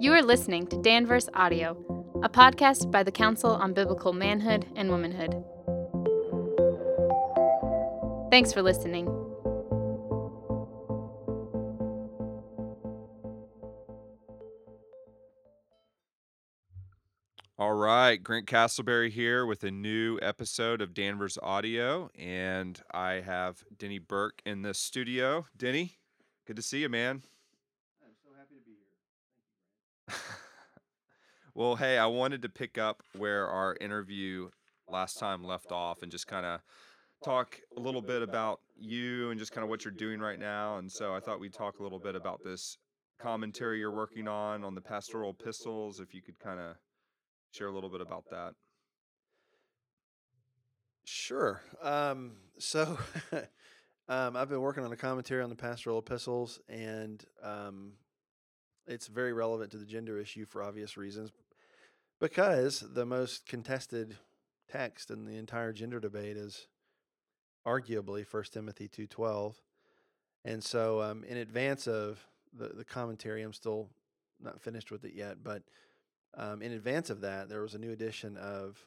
You are listening to Danvers Audio, a podcast by the Council on Biblical Manhood and Womanhood. Thanks for listening. All right, Grant Castleberry here with a new episode of Danvers Audio, and I have Denny Burk in the studio. Denny, good to see you, man. I'm so happy to be here. Thank you. Well, hey, I wanted to pick up where our interview last time left off and just kind of talk a little bit about you and just kind of what you're doing right now. And so I thought we'd talk a little bit about this commentary you're working on the pastoral epistles, if you could kind of share a little bit about that. Sure. I've been working on a commentary on the pastoral epistles, and it's very relevant to the gender issue for obvious reasons, because the most contested text in the entire gender debate is arguably 1 Timothy 2:12. And so in advance of the commentary, I'm still not finished with it yet, but in advance of that, there was a new edition of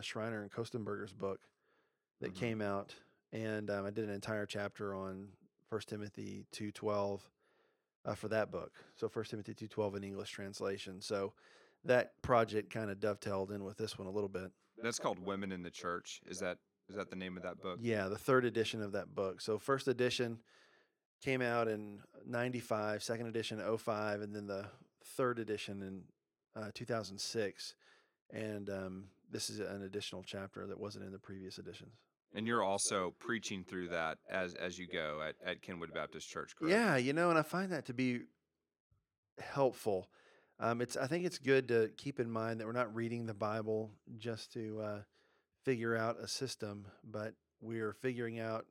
Schreiner and Kostenberger's book that came out, and I did an entire chapter on 1 Timothy 2:12 for that book. So 1 Timothy 2:12 in English translation. So that project kind of dovetailed in with this one a little bit. That's called Women in the Church. Is that the name of that book? Yeah, the third edition of that book. So first edition came out in 95, second edition 2005, and then the third edition in 2006, and this is an additional chapter that wasn't in the previous editions. And you're also preaching through that as you go at Kenwood Baptist Church, correct? Yeah, and I find that to be helpful. I think it's good to keep in mind that we're not reading the Bible just to figure out a system, but we are figuring out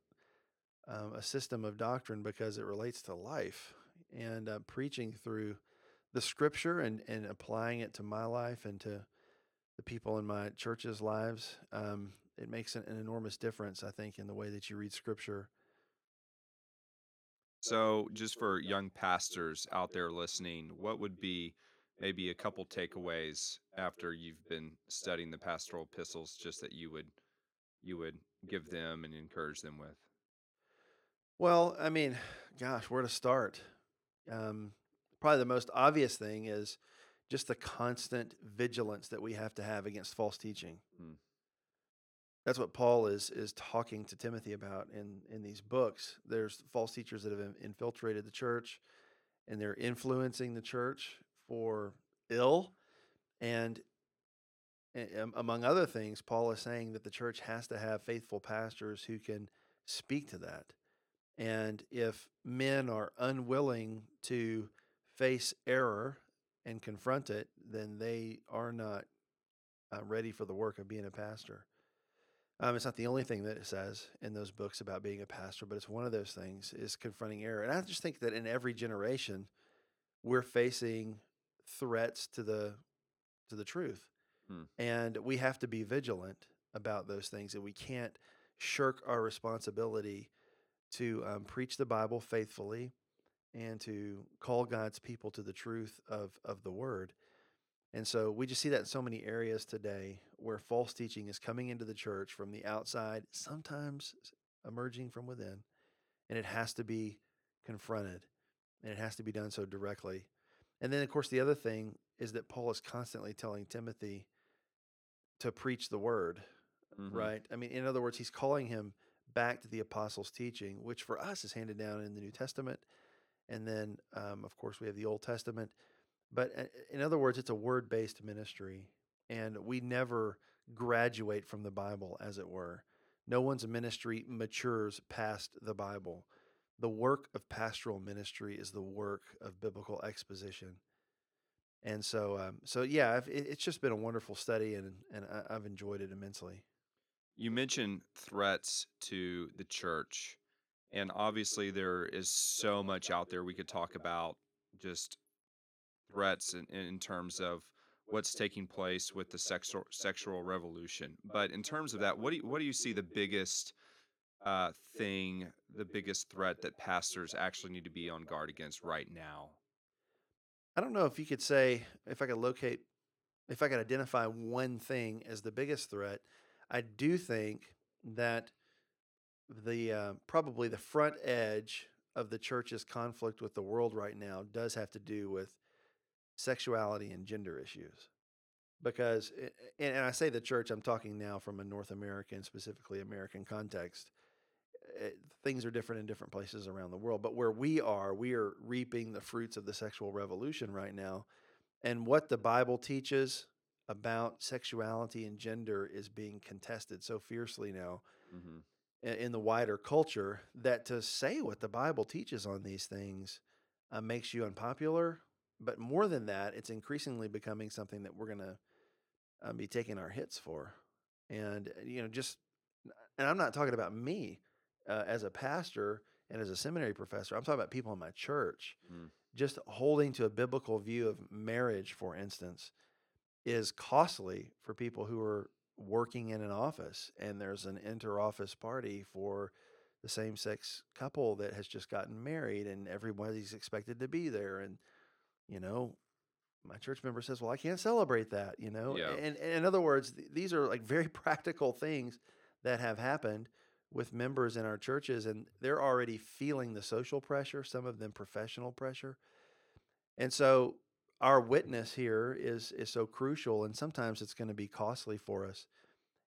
a system of doctrine because it relates to life, and preaching through the scripture and applying it to my life and to the people in my church's lives, it makes an enormous difference, I think, in the way that you read scripture. So just for young pastors out there listening, what would be maybe a couple takeaways after you've been studying the pastoral epistles, just that you would give them and encourage them with? Well, I mean, gosh, where to start? Probably the most obvious thing is just the constant vigilance that we have to have against false teaching. Mm. That's what Paul is talking to Timothy about in these books. There's false teachers that have infiltrated the church, and they're influencing the church for ill. And among other things, Paul is saying that the church has to have faithful pastors who can speak to that. And if men are unwilling to face error and confront it, then they are not ready for the work of being a pastor. It's not the only thing that it says in those books about being a pastor, but it's one of those things, is confronting error. And I just think that in every generation, we're facing threats to the truth. Hmm. And we have to be vigilant about those things, and we can't shirk our responsibility to preach the Bible faithfully and to call God's people to the truth of the Word. And so we just see that in so many areas today where false teaching is coming into the church from the outside, sometimes emerging from within, and it has to be confronted, and it has to be done so directly. And then, of course, the other thing is that Paul is constantly telling Timothy to preach the Word, right? I mean, in other words, he's calling him back to the apostles' teaching, which for us is handed down in the New Testament. And then, of course, we have the Old Testament. But in other words, it's a word-based ministry, and we never graduate from the Bible, as it were. No one's ministry matures past the Bible. The work of pastoral ministry is the work of biblical exposition. And so, it's just been a wonderful study, and I've enjoyed it immensely. You mentioned threats to the church. And obviously, there is so much out there we could talk about, just threats in terms of what's taking place with the sexual revolution. But in terms of that, what do you see the biggest thing, the biggest threat that pastors actually need to be on guard against right now? I don't know if you could say, if I could identify one thing as the biggest threat, I do think that the probably the front edge of the church's conflict with the world right now does have to do with sexuality and gender issues. Because, and I say the church, I'm talking now from a North American, specifically American context. Things are different in different places around the world. But where we are reaping the fruits of the sexual revolution right now. And what the Bible teaches about sexuality and gender is being contested so fiercely now in the wider culture that to say what the Bible teaches on these things makes you unpopular. But more than that, it's increasingly becoming something that we're going to be taking our hits for. And, you know, and I'm not talking about me as a pastor and as a seminary professor. I'm talking about people in my church. Just holding to a biblical view of marriage, for instance, is costly for people who are working in an office, and there's an inter-office party for the same-sex couple that has just gotten married, and everybody's expected to be there. And, you know, my church member says, well, I can't celebrate that, you know? Yeah. And in other words, these are like very practical things that have happened with members in our churches, and they're already feeling the social pressure, some of them professional pressure. And so our witness here is so crucial, and sometimes it's going to be costly for us.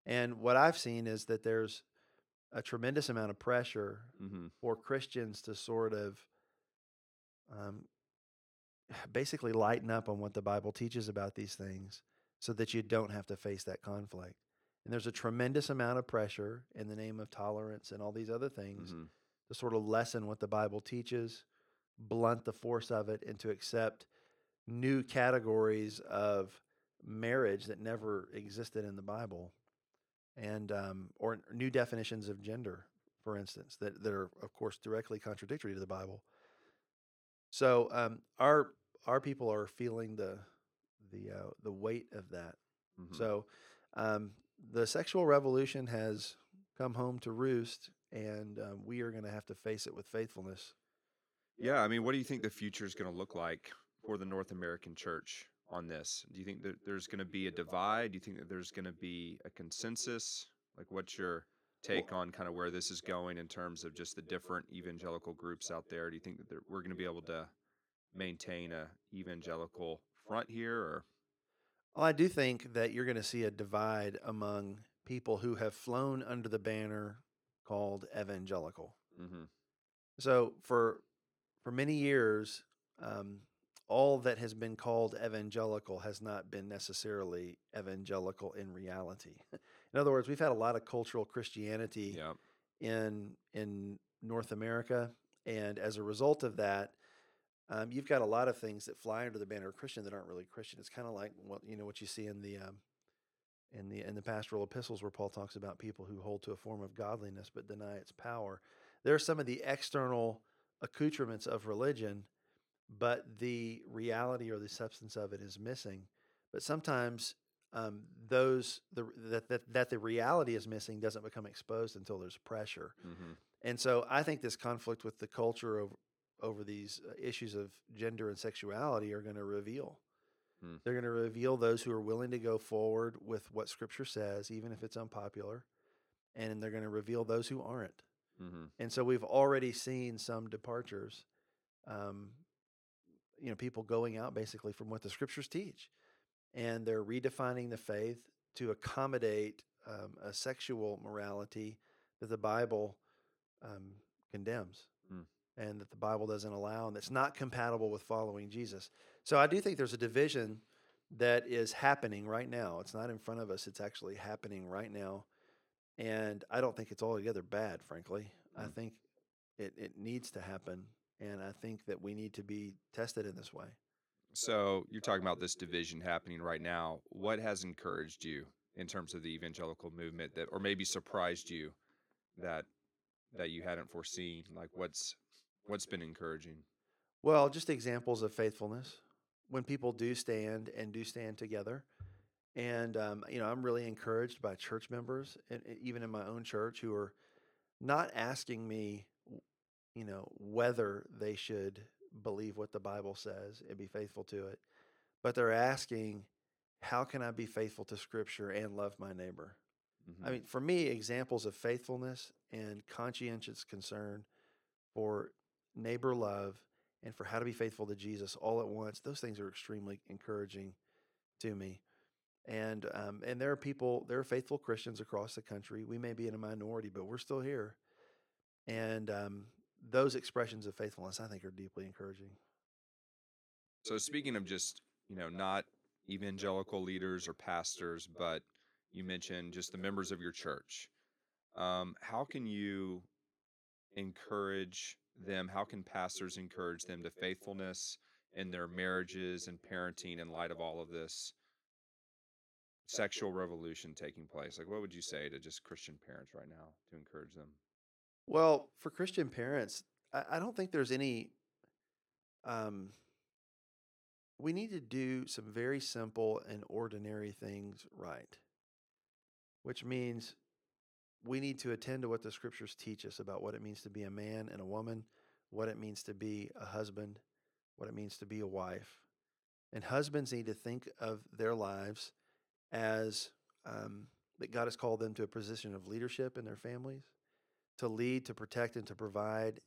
And what I've seen is that there's a tremendous amount of pressure for Christians to sort of basically lighten up on what the Bible teaches about these things so that you don't have to face that conflict. And there's a tremendous amount of pressure in the name of tolerance and all these other things to sort of lessen what the Bible teaches, blunt the force of it, and to accept new categories of marriage that never existed in the Bible, and or new definitions of gender, for instance, that are, of course, directly contradictory to the Bible. So our people are feeling the weight of that. So the sexual revolution has come home to roost, and we are going to have to face it with faithfulness. Yeah, I mean, what do you think the future is going to look like for the North American church on this? Do you think that there's going to be a divide? Do you think that there's going to be a consensus? Like, what's your take on kind of where this is going in terms of just the different evangelical groups out there? Do you think that we're going to be able to maintain a evangelical front here, or? Well, I do think that you're going to see a divide among people who have flown under the banner called evangelical. So for many years, all that has been called evangelical has not been necessarily evangelical in reality. In other words, we've had a lot of cultural Christianity in North America, and as a result of that, you've got a lot of things that fly under the banner of Christian that aren't really Christian. It's kind of like what you see in the pastoral epistles where Paul talks about people who hold to a form of godliness but deny its power. There are some of the external accoutrements of religion, but the reality or the substance of it is missing. But sometimes the reality is missing doesn't become exposed until there's pressure. And so I think this conflict with the culture over these issues of gender and sexuality are going to reveal. They're going to reveal those who are willing to go forward with what Scripture says, even if it's unpopular, and they're going to reveal those who aren't. And so we've already seen some departures, people going out basically from what the Scriptures teach, and they're redefining the faith to accommodate a sexual morality that the Bible condemns. And that the Bible doesn't allow, and that's not compatible with following Jesus. So I do think there's a division that is happening right now. It's not in front of us. It's actually happening right now. And I don't think it's altogether bad, frankly. I think it needs to happen, and I think that we need to be tested in this way. So you're talking about this division happening right now. What has encouraged you in terms of the evangelical movement, that, or maybe surprised you that you hadn't foreseen? Like, What's been encouraging? Well, just examples of faithfulness when people do stand together. And, I'm really encouraged by church members, and even in my own church, who are not asking me, whether they should believe what the Bible says and be faithful to it. But they're asking, how can I be faithful to Scripture and love my neighbor? Mm-hmm. I mean, for me, examples of faithfulness and conscientious concern for neighbor love and for how to be faithful to Jesus all at once, those things are extremely encouraging to me. And there are people, there are faithful Christians across the country. We may be in a minority, but we're still here. And those expressions of faithfulness, I think, are deeply encouraging. So speaking of just, not evangelical leaders or pastors, but you mentioned just the members of your church. How can you encourage them? How can pastors encourage them to faithfulness in their marriages and parenting in light of all of this sexual revolution taking place? Like, what would you say to just Christian parents right now to encourage them? Well, for Christian parents, I don't think there's any, we need to do some very simple and ordinary things right, which means we need to attend to what the Scriptures teach us about what it means to be a man and a woman, what it means to be a husband, what it means to be a wife. And husbands need to think of their lives as that God has called them to a position of leadership in their families, to lead, to protect, and to provide,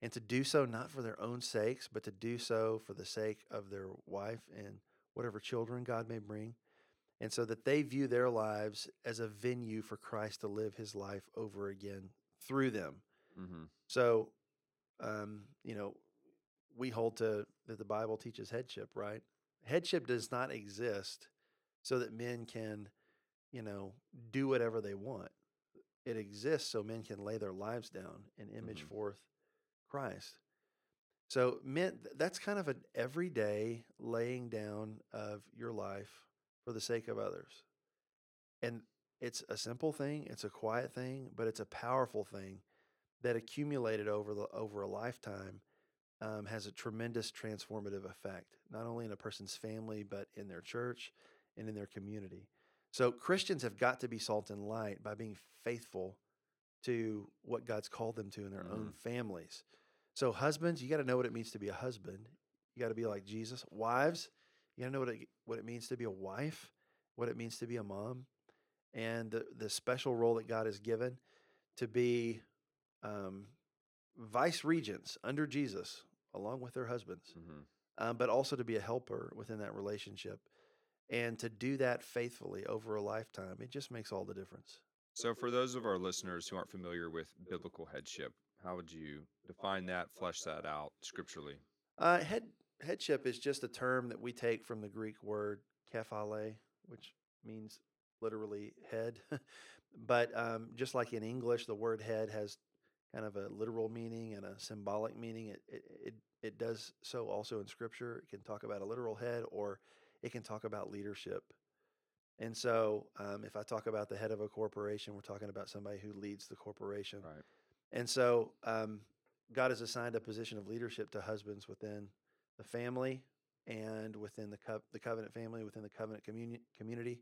and to do so not for their own sakes, but to do so for the sake of their wife and whatever children God may bring, and so that they view their lives as a venue for Christ to live his life over again through them. Mm-hmm. So, we hold to that the Bible teaches headship, right? Headship does not exist so that men can, do whatever they want. It exists so men can lay their lives down and image mm-hmm. forth Christ. So men, that's kind of an everyday laying down of your life for the sake of others. And it's a simple thing, it's a quiet thing, but it's a powerful thing that accumulated over a lifetime has a tremendous transformative effect, not only in a person's family, but in their church and in their community. So Christians have got to be salt and light by being faithful to what God's called them to in their mm-hmm. own families. So husbands, you got to know what it means to be a husband. You got to be like Jesus. Wives, you got to know what it means to be a wife, what it means to be a mom, and the special role that God has given to be vice regents under Jesus along with their husbands, mm-hmm. But also to be a helper within that relationship. And to do that faithfully over a lifetime, it just makes all the difference. So for those of our listeners who aren't familiar with biblical headship, how would you define that, flesh that out scripturally? Headship is just a term that we take from the Greek word kephale, which means literally head. But just like in English, the word head has kind of a literal meaning and a symbolic meaning. It does so also in Scripture. It can talk about a literal head, or it can talk about leadership. And so if I talk about the head of a corporation, we're talking about somebody who leads the corporation. Right. And so God has assigned a position of leadership to husbands within the family and within the covenant family, within the covenant community.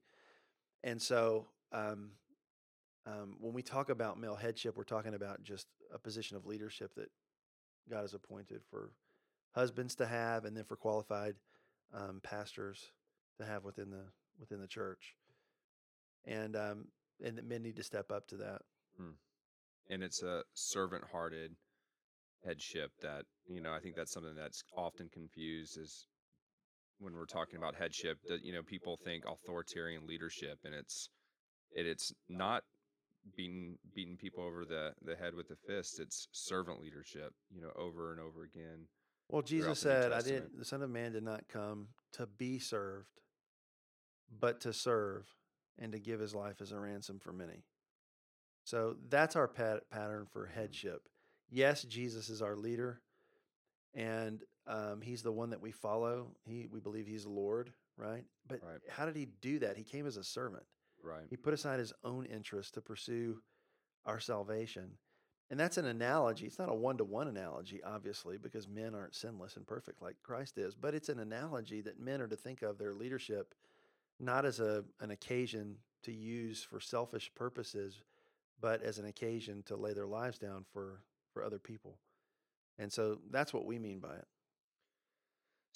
And so when we talk about male headship, we're talking about just a position of leadership that God has appointed for husbands to have, and then for qualified pastors to have within the church, and that men need to step up to that. Hmm. And it's a servant-hearted headship that I think that's something that's often confused is when we're talking about headship that people think authoritarian leadership, and it's not beating people over the head with the fist. It's servant leadership, over and over again. Well, Jesus said, the Son of Man did not come to be served, but to serve and to give his life as a ransom for many. So that's our pattern for headship. Yes, Jesus is our leader, and he's the one that we follow. We believe he's Lord, right? But right. How did he do that? He came as a servant. Right. He put aside his own interest to pursue our salvation. And that's an analogy. It's not a one-to-one analogy, obviously, because men aren't sinless and perfect like Christ is, but it's an analogy that men are to think of their leadership not as an occasion to use for selfish purposes, but as an occasion to lay their lives down for other people. And so that's what we mean by it.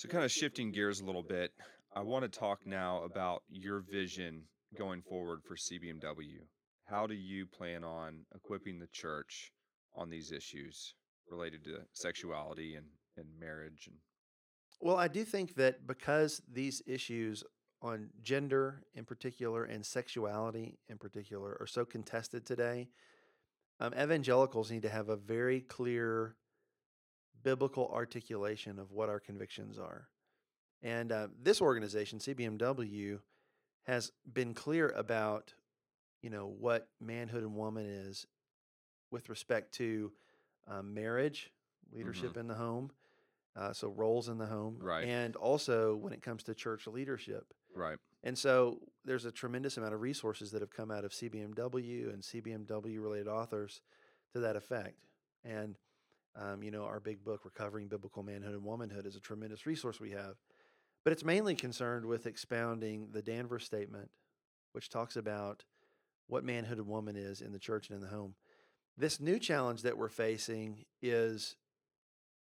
So kind of shifting gears a little bit, I want to talk now about your vision going forward for CBMW. How do you plan on equipping the church on these issues related to sexuality and marriage? Well, I do think that because these issues on gender in particular and sexuality in particular are so contested today, evangelicals need to have a very clear biblical articulation of what our convictions are. And this organization, CBMW, has been clear about, you know, what manhood and woman is with respect to marriage, leadership in the home, so roles in the home, right, and also when it comes to church leadership. Right. And so there's a tremendous amount of resources that have come out of CBMW and CBMW-related authors to that effect. And, you know, our big book, Recovering Biblical Manhood and Womanhood, is a tremendous resource we have. But it's mainly concerned with expounding the Danvers Statement, which talks about what manhood and woman is in the church and in the home. This new challenge that we're facing is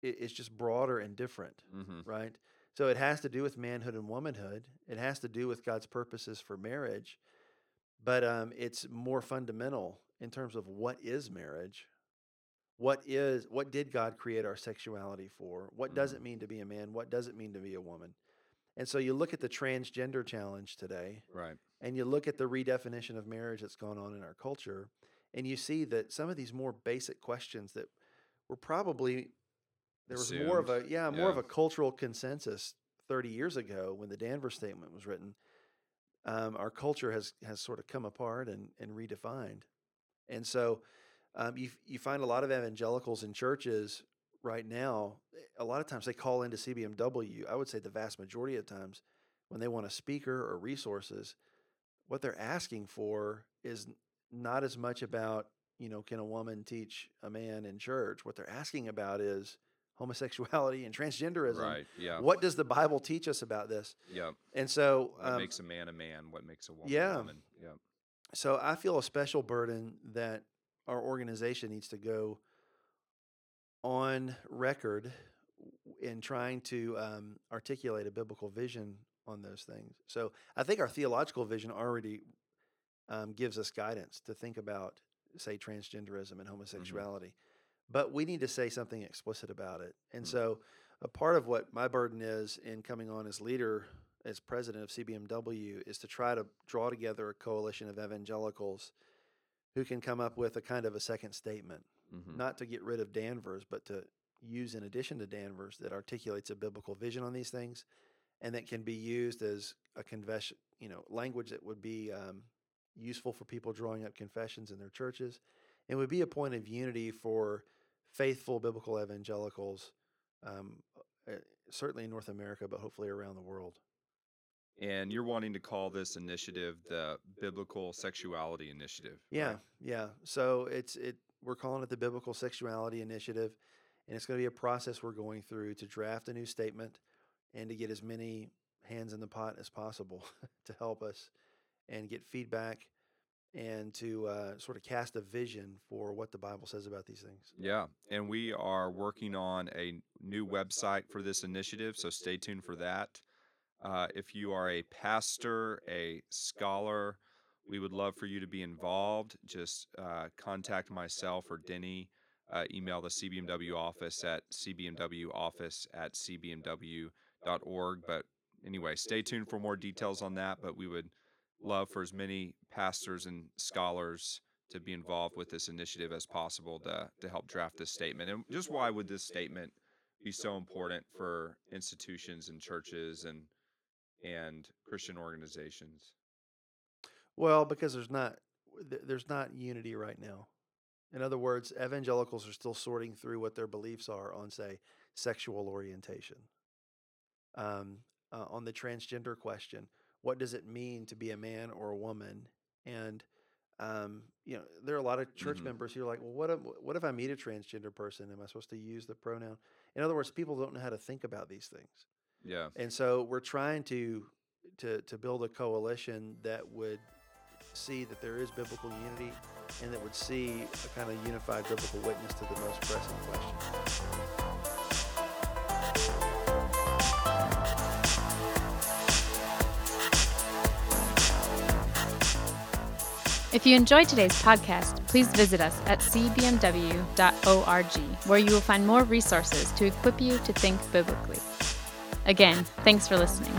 just broader and different, right? So it has to do with manhood and womanhood. It has to do with God's purposes for marriage, but it's more fundamental in terms of what is marriage, what did God create our sexuality for, what does it mean to be a man, what does it mean to be a woman. And so you look at the transgender challenge today, right? And you look at the redefinition of marriage that's gone on in our culture, and you see that some of these more basic questions that were probably There was more of a cultural consensus 30 years ago when the Danvers Statement was written. Our culture has sort of come apart and redefined. And so you find a lot of evangelicals in churches right now, a lot of times they call into CBMW. I would say the vast majority of times when they want a speaker or resources, what they're asking for is not as much about, you know, can a woman teach a man in church? What they're asking about is homosexuality and transgenderism. Right, yeah. What does the Bible teach us about this? Yeah. And so what makes a man, what makes a woman a woman? Yeah. So I feel a special burden that our organization needs to go on record in trying to articulate a biblical vision on those things. So I think our theological vision already gives us guidance to think about, say, transgenderism and homosexuality. But we need to say something explicit about it. And so a part of what my burden is in coming on as leader, as president of CBMW, is to try to draw together a coalition of evangelicals who can come up with a kind of a second statement, not to get rid of Danvers, but to use in addition to Danvers that articulates a biblical vision on these things and that can be used as a confession, you know, language that would be useful for people drawing up confessions in their churches. It would be a point of unity for faithful biblical evangelicals, certainly in North America, but hopefully around the world. And you're wanting to call this initiative the Biblical Sexuality Initiative. Yeah, right? Yeah. So we're calling it the Biblical Sexuality Initiative, and it's going to be a process we're going through to draft a new statement and to get as many hands in the pot as possible to help us and get feedback and to sort of cast a vision for what the Bible says about these things. Yeah, and we are working on a new website for this initiative, so stay tuned for that. If you are a pastor, a scholar, we would love for you to be involved. Just contact myself or Denny, email the CBMW office at cbmwoffice@cbmw.org. But anyway, stay tuned for more details on that, but we would love for as many pastors and scholars to be involved with this initiative as possible to help draft this statement. And just why would this statement be so important for institutions and churches and Christian organizations? Well, because there's not unity right now. In other words, evangelicals are still sorting through what their beliefs are on, say, sexual orientation, on the transgender question. What does it mean to be a man or a woman? And, you know, there are a lot of church members who are like, well, what if I meet a transgender person? Am I supposed to use the pronoun? In other words, people don't know how to think about these things. Yeah. And so we're trying to build a coalition that would see that there is biblical unity and that would see a kind of unified biblical witness to the most pressing question. If you enjoyed today's podcast, please visit us at cbmw.org, where you will find more resources to equip you to think biblically. Again, thanks for listening.